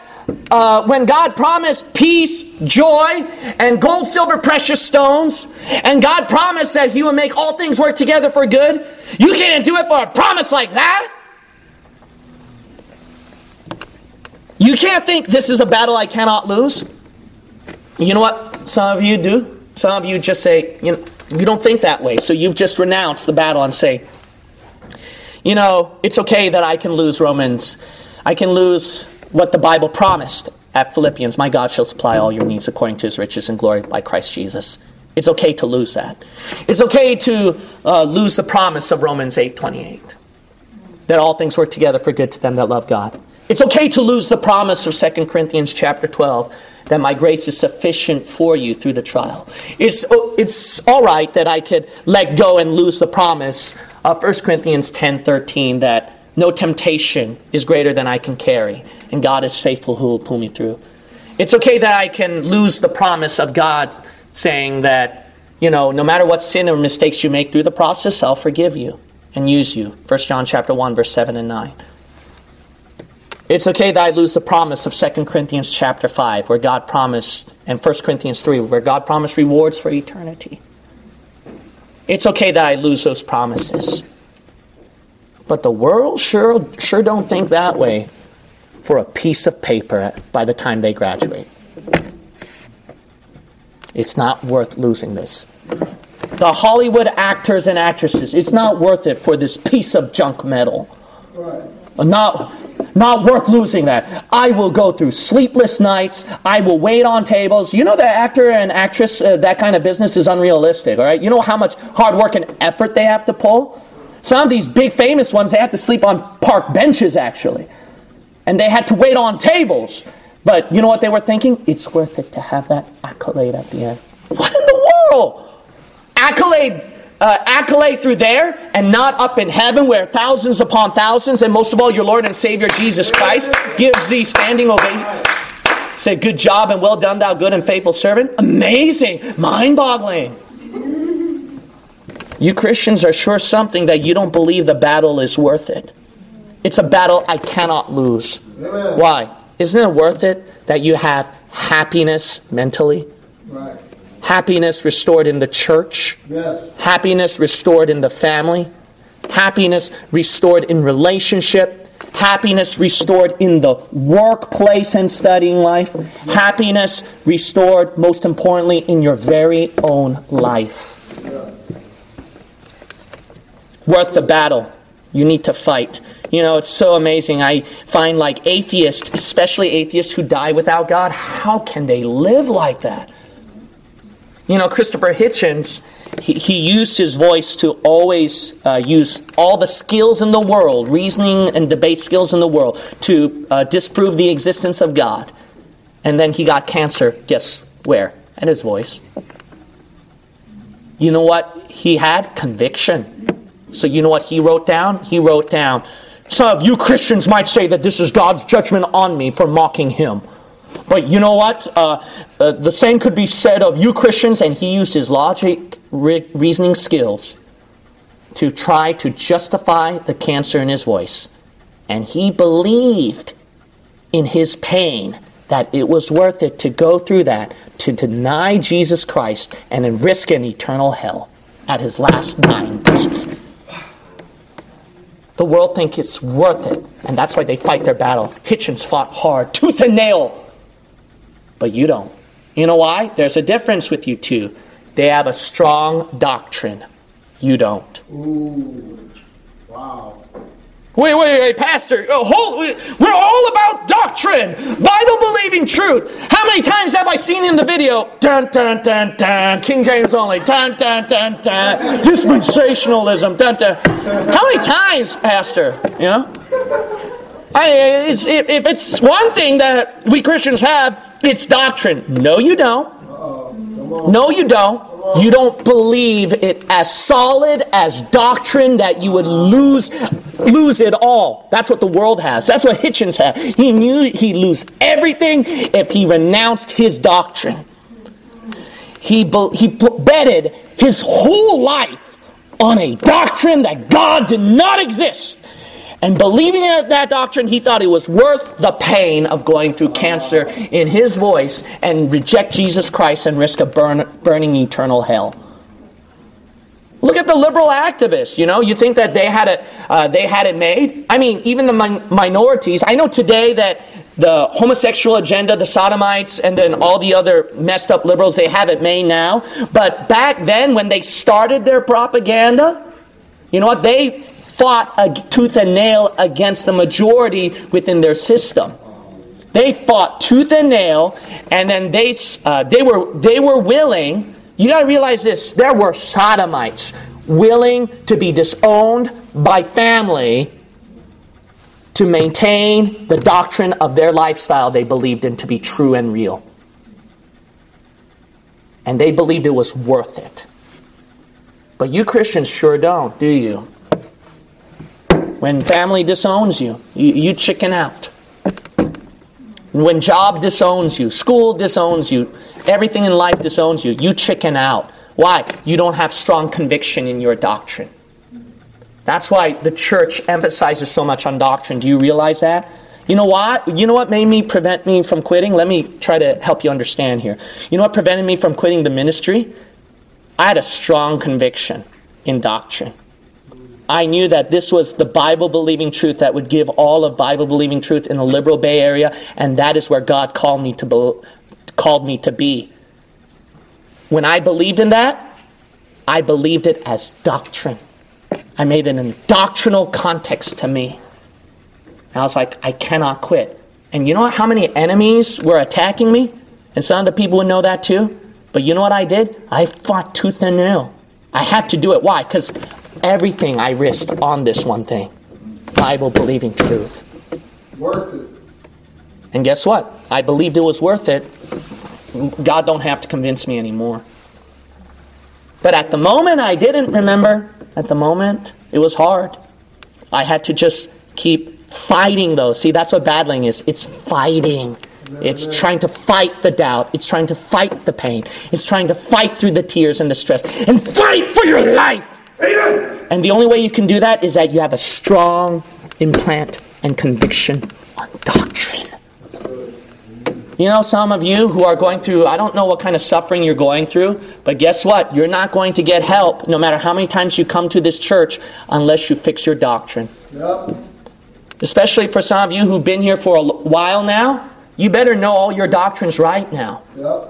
Uh, when God promised peace, joy, and gold, silver, precious stones, and God promised that He would make all things work together for good, you can't do it for a promise like that. You can't think, this is a battle I cannot lose. You know what some of you do? Some of you just say, you know, you don't think that way, so you've just renounced the battle and say, you know, it's okay that I can lose Romans. I can lose what the Bible promised at Philippians, my God shall supply all your needs according to His riches and glory by Christ Jesus. It's okay to lose that. It's okay to uh, lose the promise of Romans eight twenty-eight, that all things work together for good to them that love God. It's okay to lose the promise of Second Corinthians chapter twelve, that my grace is sufficient for you through the trial. It's, it's all right that I could let go and lose the promise of First Corinthians ten thirteen, that no temptation is greater than I can carry, and God is faithful who will pull me through. It's okay that I can lose the promise of God saying that, you know, no matter what sin or mistakes you make through the process, I'll forgive you and use you. First John chapter one, verse seven and nine. It's okay that I lose the promise of Second Corinthians chapter five, where God promised, and First Corinthians three, where God promised rewards for eternity. It's okay that I lose those promises. But the world sure sure don't think that way for a piece of paper by the time they graduate. It's not worth losing this. The Hollywood actors and actresses, it's not worth it for this piece of junk metal. Right. Not... Not worth losing that. I will go through sleepless nights. I will wait on tables. You know that actor and actress, uh, that kind of business is unrealistic, all right? You know how much hard work and effort they have to pull? Some of these big famous ones, they have to sleep on park benches, actually. And they had to wait on tables. But you know what they were thinking? It's worth it to have that accolade at the end. What in the world? Accolade, uh, accolade through there and not up in heaven where thousands upon thousands, and most of all your Lord and Savior Jesus Christ gives thee standing ovation. Said, good job and well done, thou good and faithful servant. Amazing. Mind-boggling. You Christians are sure something that you don't believe the battle is worth it. It's a battle I cannot lose. Amen. Why? Isn't it worth it that you have happiness mentally? Right. Happiness restored in the church. Yes. Happiness restored in the family. Happiness restored in relationship. Happiness restored in the workplace and studying life. Yes. Happiness restored, most importantly, in your very own life. Yeah. Worth the battle. You need to fight. You know, it's so amazing. I find like atheists, especially atheists who die without God, how can they live like that? You know, Christopher Hitchens, he, he used his voice to always uh, use all the skills in the world, reasoning and debate skills in the world, to uh, disprove the existence of God. And then he got cancer. Guess where? At his voice. You know what he had? Conviction. So you know what he wrote down? He wrote down, some of you Christians might say that this is God's judgment on me for mocking him. But you know what? Uh, uh, the same could be said of you Christians, and he used his logic, re- reasoning skills to try to justify the cancer in his voice. And he believed in his pain that it was worth it to go through that, to deny Jesus Christ and then risk an eternal hell at his last dying breath. The world thinks it's worth it, and that's why they fight their battle. Hitchens fought hard, tooth and nail. But you don't. You know why? There's a difference with you two. They have a strong doctrine. You don't. Ooh. Wow. Wait, wait, wait, pastor. Oh, hold, we're all about doctrine. Bible-believing truth. How many times have I seen in the video? Dun, dun, dun, dun. King James only. Dun, dun, dun, dun. Dispensationalism. Dun, dun. How many times, pastor? You know? I, it's, if, if it's one thing that we Christians have, it's doctrine. No, you don't. No, you don't. You don't believe it as solid as doctrine that you would lose lose it all. That's what the world has. That's what Hitchens had. He knew he'd lose everything if he renounced his doctrine. He, be, he betted his whole life on a doctrine that God did not exist. And believing in that doctrine, he thought it was worth the pain of going through cancer in his voice and reject Jesus Christ and risk a burn, burning eternal hell. Look at the liberal activists. You know, you think that they had it, uh, they had it made. I mean, even the min- minorities. I know today that the homosexual agenda, the sodomites, and then all the other messed up liberals, they have it made now. But back then, when they started their propaganda, you know what they? Fought a tooth and nail against the majority within their system. They fought tooth and nail, and then they uh, they were they were willing. You got to realize this: there were sodomites willing to be disowned by family to maintain the doctrine of their lifestyle they believed in to be true and real, and they believed it was worth it. But you Christians sure don't, do you? When family disowns you, you, you chicken out. When job disowns you, school disowns you, everything in life disowns you, you chicken out. Why? You don't have strong conviction in your doctrine. That's why the church emphasizes so much on doctrine. Do you realize that? You know why? You know what made me prevent me from quitting? Let me try to help you understand here. You know what prevented me from quitting the ministry? I had a strong conviction in doctrine. I knew that this was the Bible-believing truth that would give all of Bible-believing truth in the liberal Bay Area, and that is where God called me to be, called me to be. When I believed in that, I believed it as doctrine. I made it in doctrinal context to me. And I was like, I cannot quit. And you know how many enemies were attacking me? And some of the people would know that too. But you know what I did? I fought tooth and nail. I had to do it. Why? Because everything I risked on this one thing. Bible-believing truth. Worth it. And guess what? I believed it was worth it. God don't have to convince me anymore. But at the moment, I didn't remember. At the moment, it was hard. I had to just keep fighting those. See, that's what battling is. It's fighting. It's trying to fight the doubt. It's trying to fight the pain. It's trying to fight through the tears and the stress. And fight for your life! Amen. And the only way you can do that is that you have a strong implant and conviction on doctrine. You know, some of you who are going through, I don't know what kind of suffering you're going through, but guess what? You're not going to get help, no matter how many times you come to this church, unless you fix your doctrine. Yep. Especially for some of you who've been here for a while now, you better know all your doctrines right now. Yep.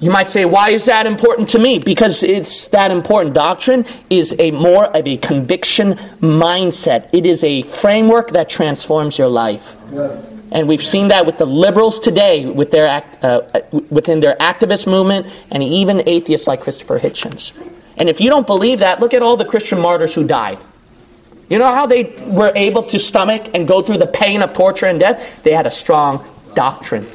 You might say, why is that important to me? Because it's that important. Doctrine is a more of a conviction mindset. It is a framework that transforms your life. Yes. And we've seen that with the liberals today with their act, uh, within their activist movement, and even atheists like Christopher Hitchens. And if you don't believe that, look at all the Christian martyrs who died. You know how they were able to stomach and go through the pain of torture and death? They had a strong doctrine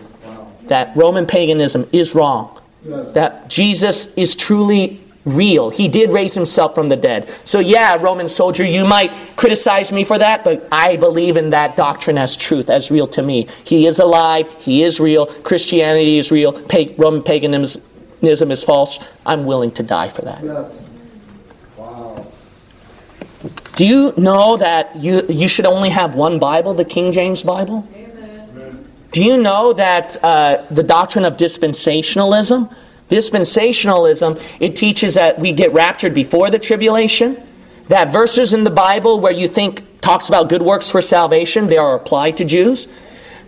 that Roman paganism is wrong, that Jesus is truly real. He did raise himself from the dead. So yeah, Roman soldier, you might criticize me for that, but I believe in that doctrine as truth, as real to me. He is alive. He is real. Christianity is real. Pa- Roman paganism is false. I'm willing to die for that. Yes. Do you know that you, you should only have one Bible, the King James Bible? Amen. Amen. Do you know that uh, the doctrine of dispensationalism? Dispensationalism, it teaches that we get raptured before the tribulation, that verses in the Bible where you think talks about good works for salvation, they are applied to Jews.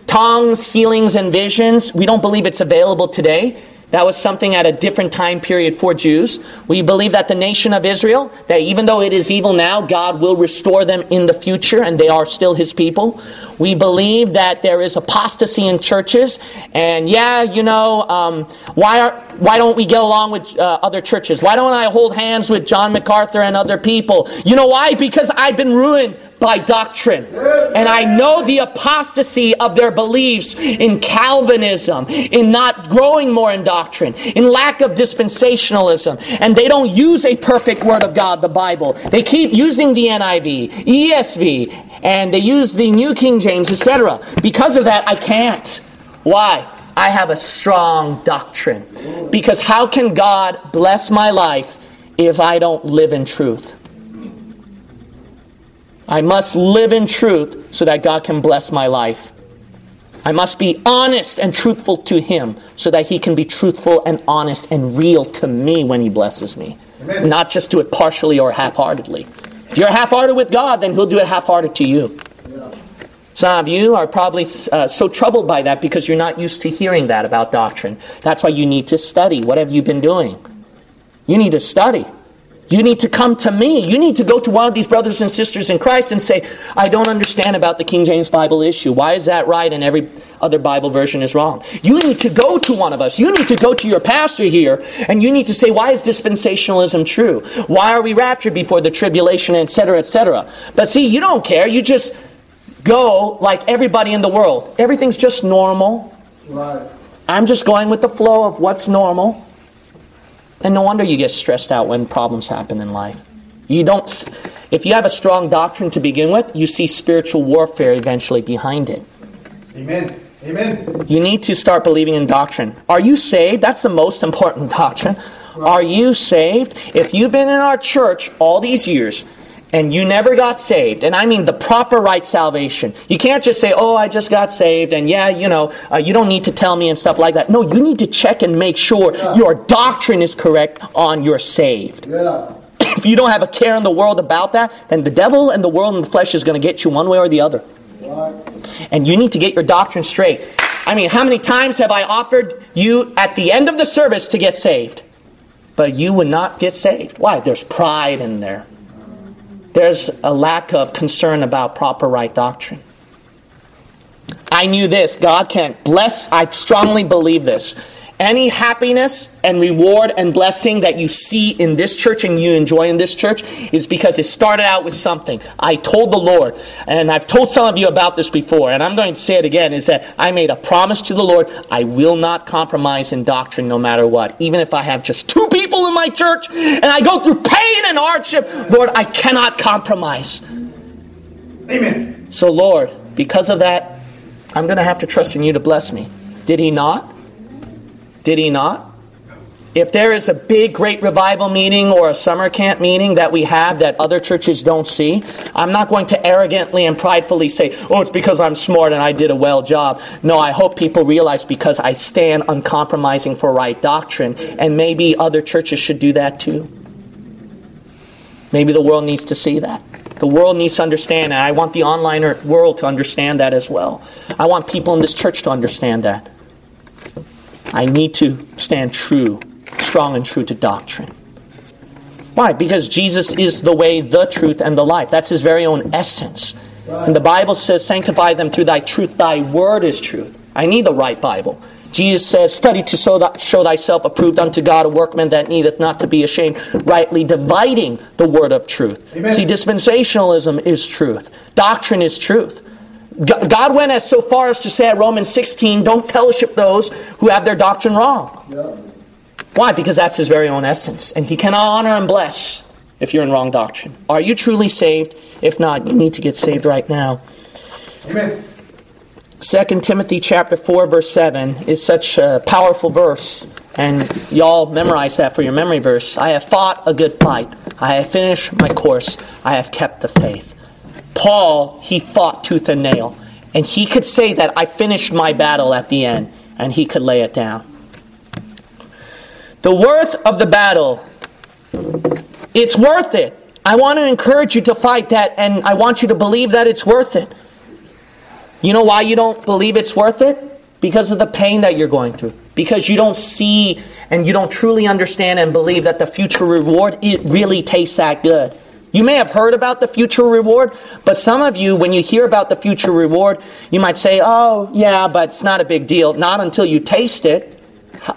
Tongues, healings, and visions, we don't believe it's available today. That was something at a different time period for Jews. We believe that the nation of Israel, that even though it is evil now, God will restore them in the future, and they are still His people. We believe that there is apostasy in churches, and yeah, you know, um, why are, why don't we get along with uh, other churches? Why don't I hold hands with John MacArthur and other people? You know why? Because I've been ruined by doctrine. And I know the apostasy of their beliefs in Calvinism, in not growing more in doctrine, in lack of dispensationalism. And they don't use a perfect word of God, the Bible. They keep using the N I V, E S V, and they use the New King James, et cetera. Because of that, I can't. Why? I have a strong doctrine. Because how can God bless my life if I don't live in truth? I must live in truth so that God can bless my life. I must be honest and truthful to Him so that He can be truthful and honest and real to me when He blesses me. Amen. Not just do it partially or half-heartedly. If you're half-hearted with God, then He'll do it half-hearted to you. Yeah. Some of you are probably uh, so troubled by that because you're not used to hearing that about doctrine. That's why you need to study. What have you been doing? You need to study. You need to come to me. You need to go to one of these brothers and sisters in Christ and say, I don't understand about the King James Bible issue. Why is that right and every other Bible version is wrong? You need to go to one of us. You need to go to your pastor here and you need to say, why is dispensationalism true? Why are we raptured before the tribulation, et cetera, et cetera? But see, you don't care. You just go like everybody in the world. Everything's just normal. Right. I'm just going with the flow of what's normal. And no wonder you get stressed out when problems happen in life. You don't. If you have a strong doctrine to begin with, you see spiritual warfare eventually behind it. Amen. Amen. You need to start believing in doctrine. Are you saved? That's the most important doctrine. Are you saved? If you've been in our church all these years and you never got saved, and I mean the proper right salvation. You can't just say, oh, I just got saved, and yeah, you know, uh, you don't need to tell me and stuff like that. No, you need to check and make sure yeah. your doctrine is correct on you're saved. Yeah. If you don't have a care in the world about that, then the devil and the world and the flesh is going to get you one way or the other. Right. And you need to get your doctrine straight. I mean, how many times have I offered you at the end of the service to get saved? But you would not get saved. Why? There's pride in there. There's a lack of concern about proper right doctrine. I knew this. God can't bless. I strongly believe this. Any happiness and reward and blessing that you see in this church and you enjoy in this church is because it started out with something. I told the Lord, and I've told some of you about this before, and I'm going to say it again, is that I made a promise to the Lord, I will not compromise in doctrine no matter what. Even if I have just two people in my church and I go through pain and hardship, Lord, I cannot compromise. Amen. So Lord, because of that, I'm going to have to trust in you to bless me. Did he not? Did he not? If there is a big, great revival meeting or a summer camp meeting that we have that other churches don't see, I'm not going to arrogantly and pridefully say, oh, it's because I'm smart and I did a well job. No, I hope people realize because I stand uncompromising for right doctrine, and maybe other churches should do that too. Maybe the world needs to see that. The world needs to understand that. I want the online world to understand that as well. I want people in this church to understand that. I need to stand true, strong and true to doctrine. Why? Because Jesus is the way, the truth, and the life. That's his very own essence. And the Bible says, sanctify them through thy truth. Thy word is truth. I need the right Bible. Jesus says, study to show thyself approved unto God, a workman that needeth not to be ashamed, rightly dividing the word of truth. Amen. See, dispensationalism is truth. Doctrine is truth. God went as so far as to say at Romans sixteen, don't fellowship those who have their doctrine wrong. Yeah. Why? Because that's his very own essence. And he cannot honor and bless if you're in wrong doctrine. Are you truly saved? If not, you need to get saved right now. Amen. Second Timothy chapter four, verse seven is such a powerful verse. And y'all memorize that for your memory verse. I have fought a good fight. I have finished my course. I have kept the faith. Paul, he fought tooth and nail. And he could say that I finished my battle at the end. And he could lay it down. The worth of the battle. It's worth it. I want to encourage you to fight that. And I want you to believe that it's worth it. You know why you don't believe it's worth it? Because of the pain that you're going through. Because you don't see and you don't truly understand and believe that the future reward, it really tastes that good. You may have heard about the future reward, but some of you, when you hear about the future reward, you might say, oh, yeah, but it's not a big deal. Not until you taste it.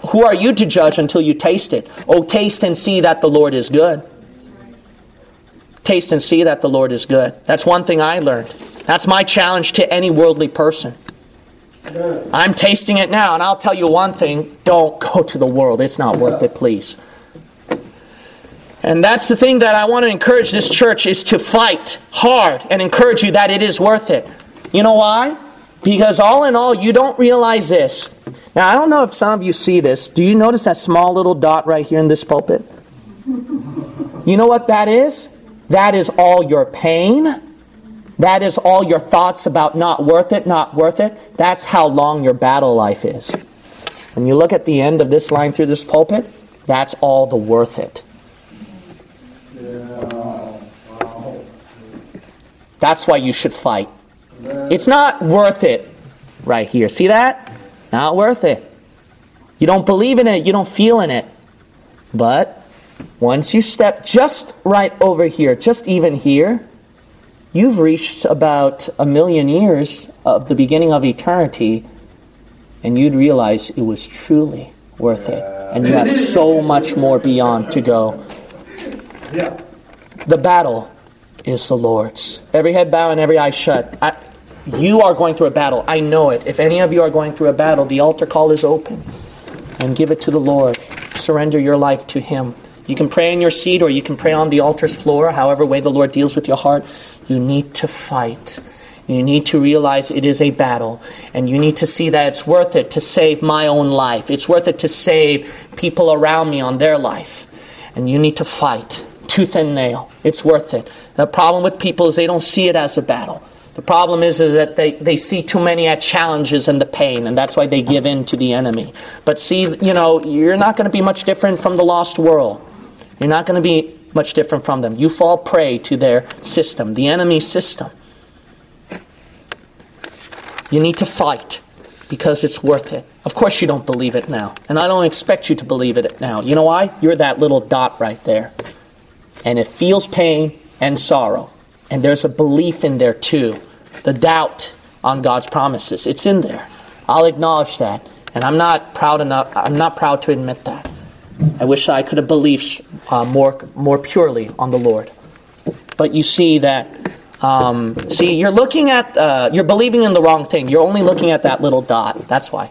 Who are you to judge until you taste it? Oh, taste and see that the Lord is good. Taste and see that the Lord is good. That's one thing I learned. That's my challenge to any worldly person. I'm tasting it now, and I'll tell you one thing. Don't go to the world. It's not worth it, please. And that's the thing that I want to encourage this church is to fight hard and encourage you that it is worth it. You know why? Because all in all, you don't realize this. Now, I don't know if some of you see this. Do you notice that small little dot right here in this pulpit? You know what that is? That is all your pain. That is all your thoughts about not worth it, not worth it. That's how long your battle life is. When you look at the end of this line through this pulpit, that's all the worth it. That's why you should fight. It's not worth it right here. See that? Not worth it. You don't believe in it. You don't feel in it. But once you step just right over here, just even here, you've reached about a million years of the beginning of eternity, and you'd realize it was truly worth it. And you have so much more beyond to go. Yeah. The battle is the Lord's. Every head bow and every eye shut. I, you are going through a battle. I know it. If any of you are going through a battle, the altar call is open. And give it to the Lord. Surrender your life to Him. You can pray in your seat or you can pray on the altar's floor, however way the Lord deals with your heart. You need to fight. You need to realize it is a battle. And you need to see that it's worth it to save my own life. It's worth it to save people around me on their life. And you need to fight. Tooth and nail. It's worth it. The problem with people is they don't see it as a battle. The problem is, is that they, they see too many at challenges and the pain, and that's why they give in to the enemy. But see, you know, you're not going to be much different from the lost world. You're not going to be much different from them. You fall prey to their system, the enemy's system. You need to fight because it's worth it. Of course you don't believe it now, and I don't expect you to believe it now. You know why? You're that little dot right there. And it feels pain and sorrow. And there's a belief in there too. The doubt on God's promises. It's in there. I'll acknowledge that. And I'm not proud enough. I'm not proud to admit that. I wish I could have believed uh, more more purely on the Lord. But you see that. Um, see, you're looking at. Uh, you're believing in the wrong thing. You're only looking at that little dot. That's why.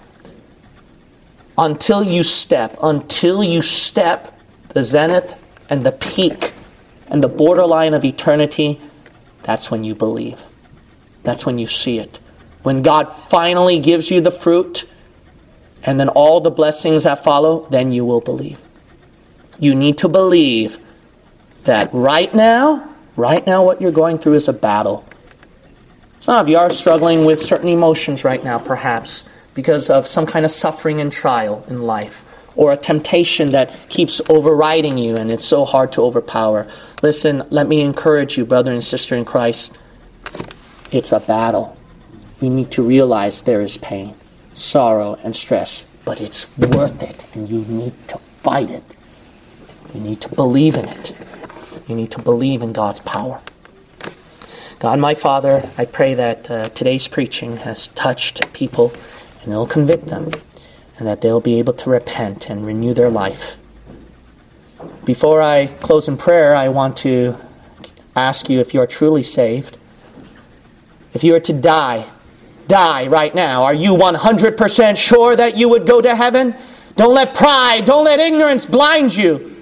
Until you step, until you step the zenith and the peak and the borderline of eternity, that's when you believe. That's when you see it. When God finally gives you the fruit and then all the blessings that follow, then you will believe. You need to believe that right now, right now what you're going through is a battle. Some of you are struggling with certain emotions right now, perhaps, because of some kind of suffering and trial in life, or a temptation that keeps overriding you and it's so hard to overpower. Listen, let me encourage you, brother and sister in Christ. It's a battle. You need to realize there is pain, sorrow, and stress, but it's worth it, and you need to fight it. You need to believe in it. You need to believe in God's power. God, my Father, I pray that uh, today's preaching has touched people, and it'll convict them, and that they'll be able to repent and renew their life. Before I close in prayer, I want to ask you if you are truly saved. If you were to die, die right now, are you one hundred percent sure that you would go to heaven? Don't let pride, don't let ignorance blind you.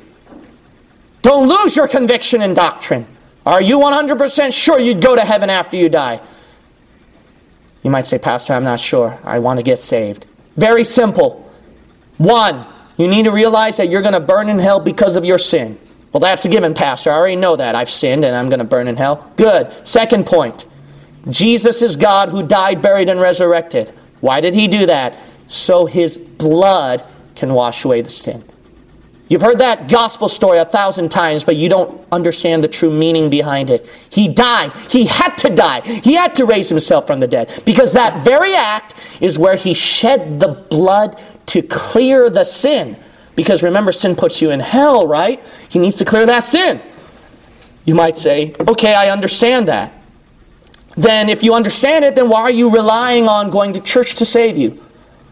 Don't lose your conviction and doctrine. Are you one hundred percent sure you'd go to heaven after you die? You might say, Pastor, I'm not sure. I want to get saved. Very simple. One, you need to realize that you're going to burn in hell because of your sin. Well, that's a given, Pastor. I already know that. I've sinned and I'm going to burn in hell. Good. Second point, Jesus is God who died, buried, and resurrected. Why did he do that? So his blood can wash away the sin. You've heard that gospel story a thousand times, but you don't understand the true meaning behind it. He died. He had to die. He had to raise himself from the dead, because that very act is where he shed the blood to clear the sin. Because remember, sin puts you in hell, right? He needs to clear that sin. You might say, okay, I understand that. Then if you understand it, then why are you relying on going to church to save you?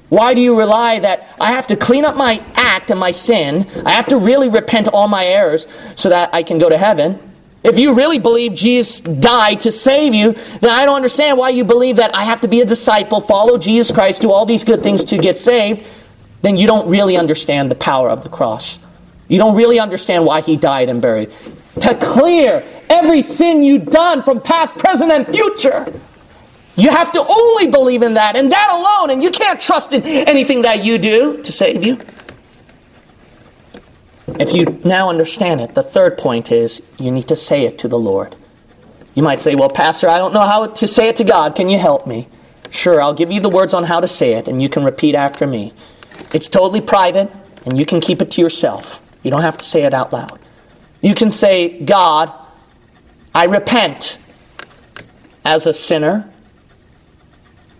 Why do you rely that I have to clean up my act and my sin? I have to really repent all my errors so that I can go to heaven. If you really believe Jesus died to save you, then I don't understand why you believe that I have to be a disciple, follow Jesus Christ, do all these good things to get saved. Then you don't really understand the power of the cross. You don't really understand why he died and buried. To clear every sin you've done from past, present, and future. You have to only believe in that and that alone, and you can't trust in anything that you do to save you. If you now understand it, the third point is you need to say it to the Lord. You might say, well, Pastor, I don't know how to say it to God. Can you help me? Sure, I'll give you the words on how to say it, and you can repeat after me. It's totally private, and you can keep it to yourself. You don't have to say it out loud. You can say, God, I repent as a sinner.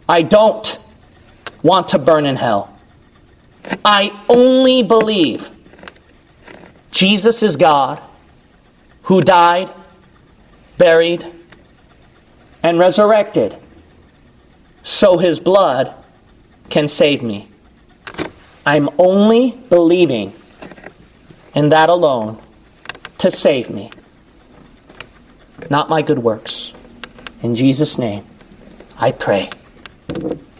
I don't want to burn in hell. I only believe Jesus is God who died, buried, and resurrected so his blood can save me. I'm only believing in that alone to save me, not my good works. In Jesus' name, I pray.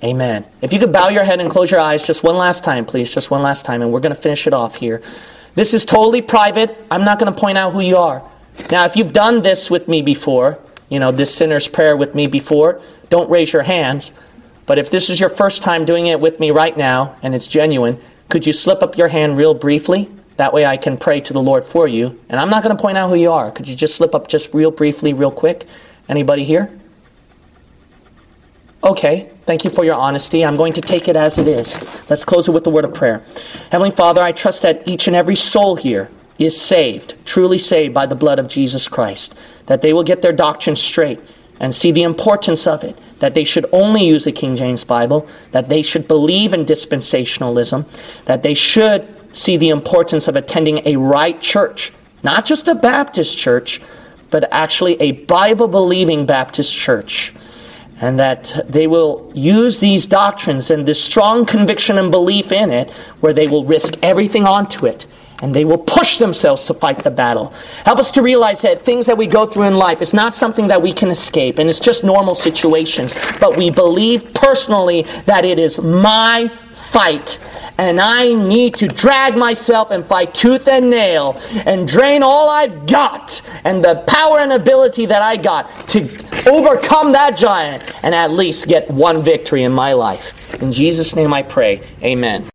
Amen. If you could bow your head and close your eyes just one last time, please. Just one last time, and we're going to finish it off here. This is totally private. I'm not going to point out who you are. Now, if you've done this with me before, you know, this sinner's prayer with me before, don't raise your hands. But if this is your first time doing it with me right now, and it's genuine, could you slip up your hand real briefly? That way I can pray to the Lord for you. And I'm not going to point out who you are. Could you just slip up just real briefly, real quick? Anybody here? Okay, thank you for your honesty. I'm going to take it as it is. Let's close it with the word of prayer. Heavenly Father, I trust that each and every soul here is saved, truly saved by the blood of Jesus Christ, that they will get their doctrine straight and see the importance of it, that they should only use the King James Bible, that they should believe in dispensationalism, that they should see the importance of attending a right church, not just a Baptist church, but actually a Bible-believing Baptist church. and that they will use these doctrines and this strong conviction and belief in it, where they will risk everything onto it, and they will push themselves to fight the battle. Help us to realize that things that we go through in life is not something that we can escape, and it's just normal situations. But we believe personally that it is my fight, and I need to drag myself and fight tooth and nail and drain all I've got and the power and ability that I got to overcome that giant and at least get one victory in my life. In Jesus' name I pray. Amen.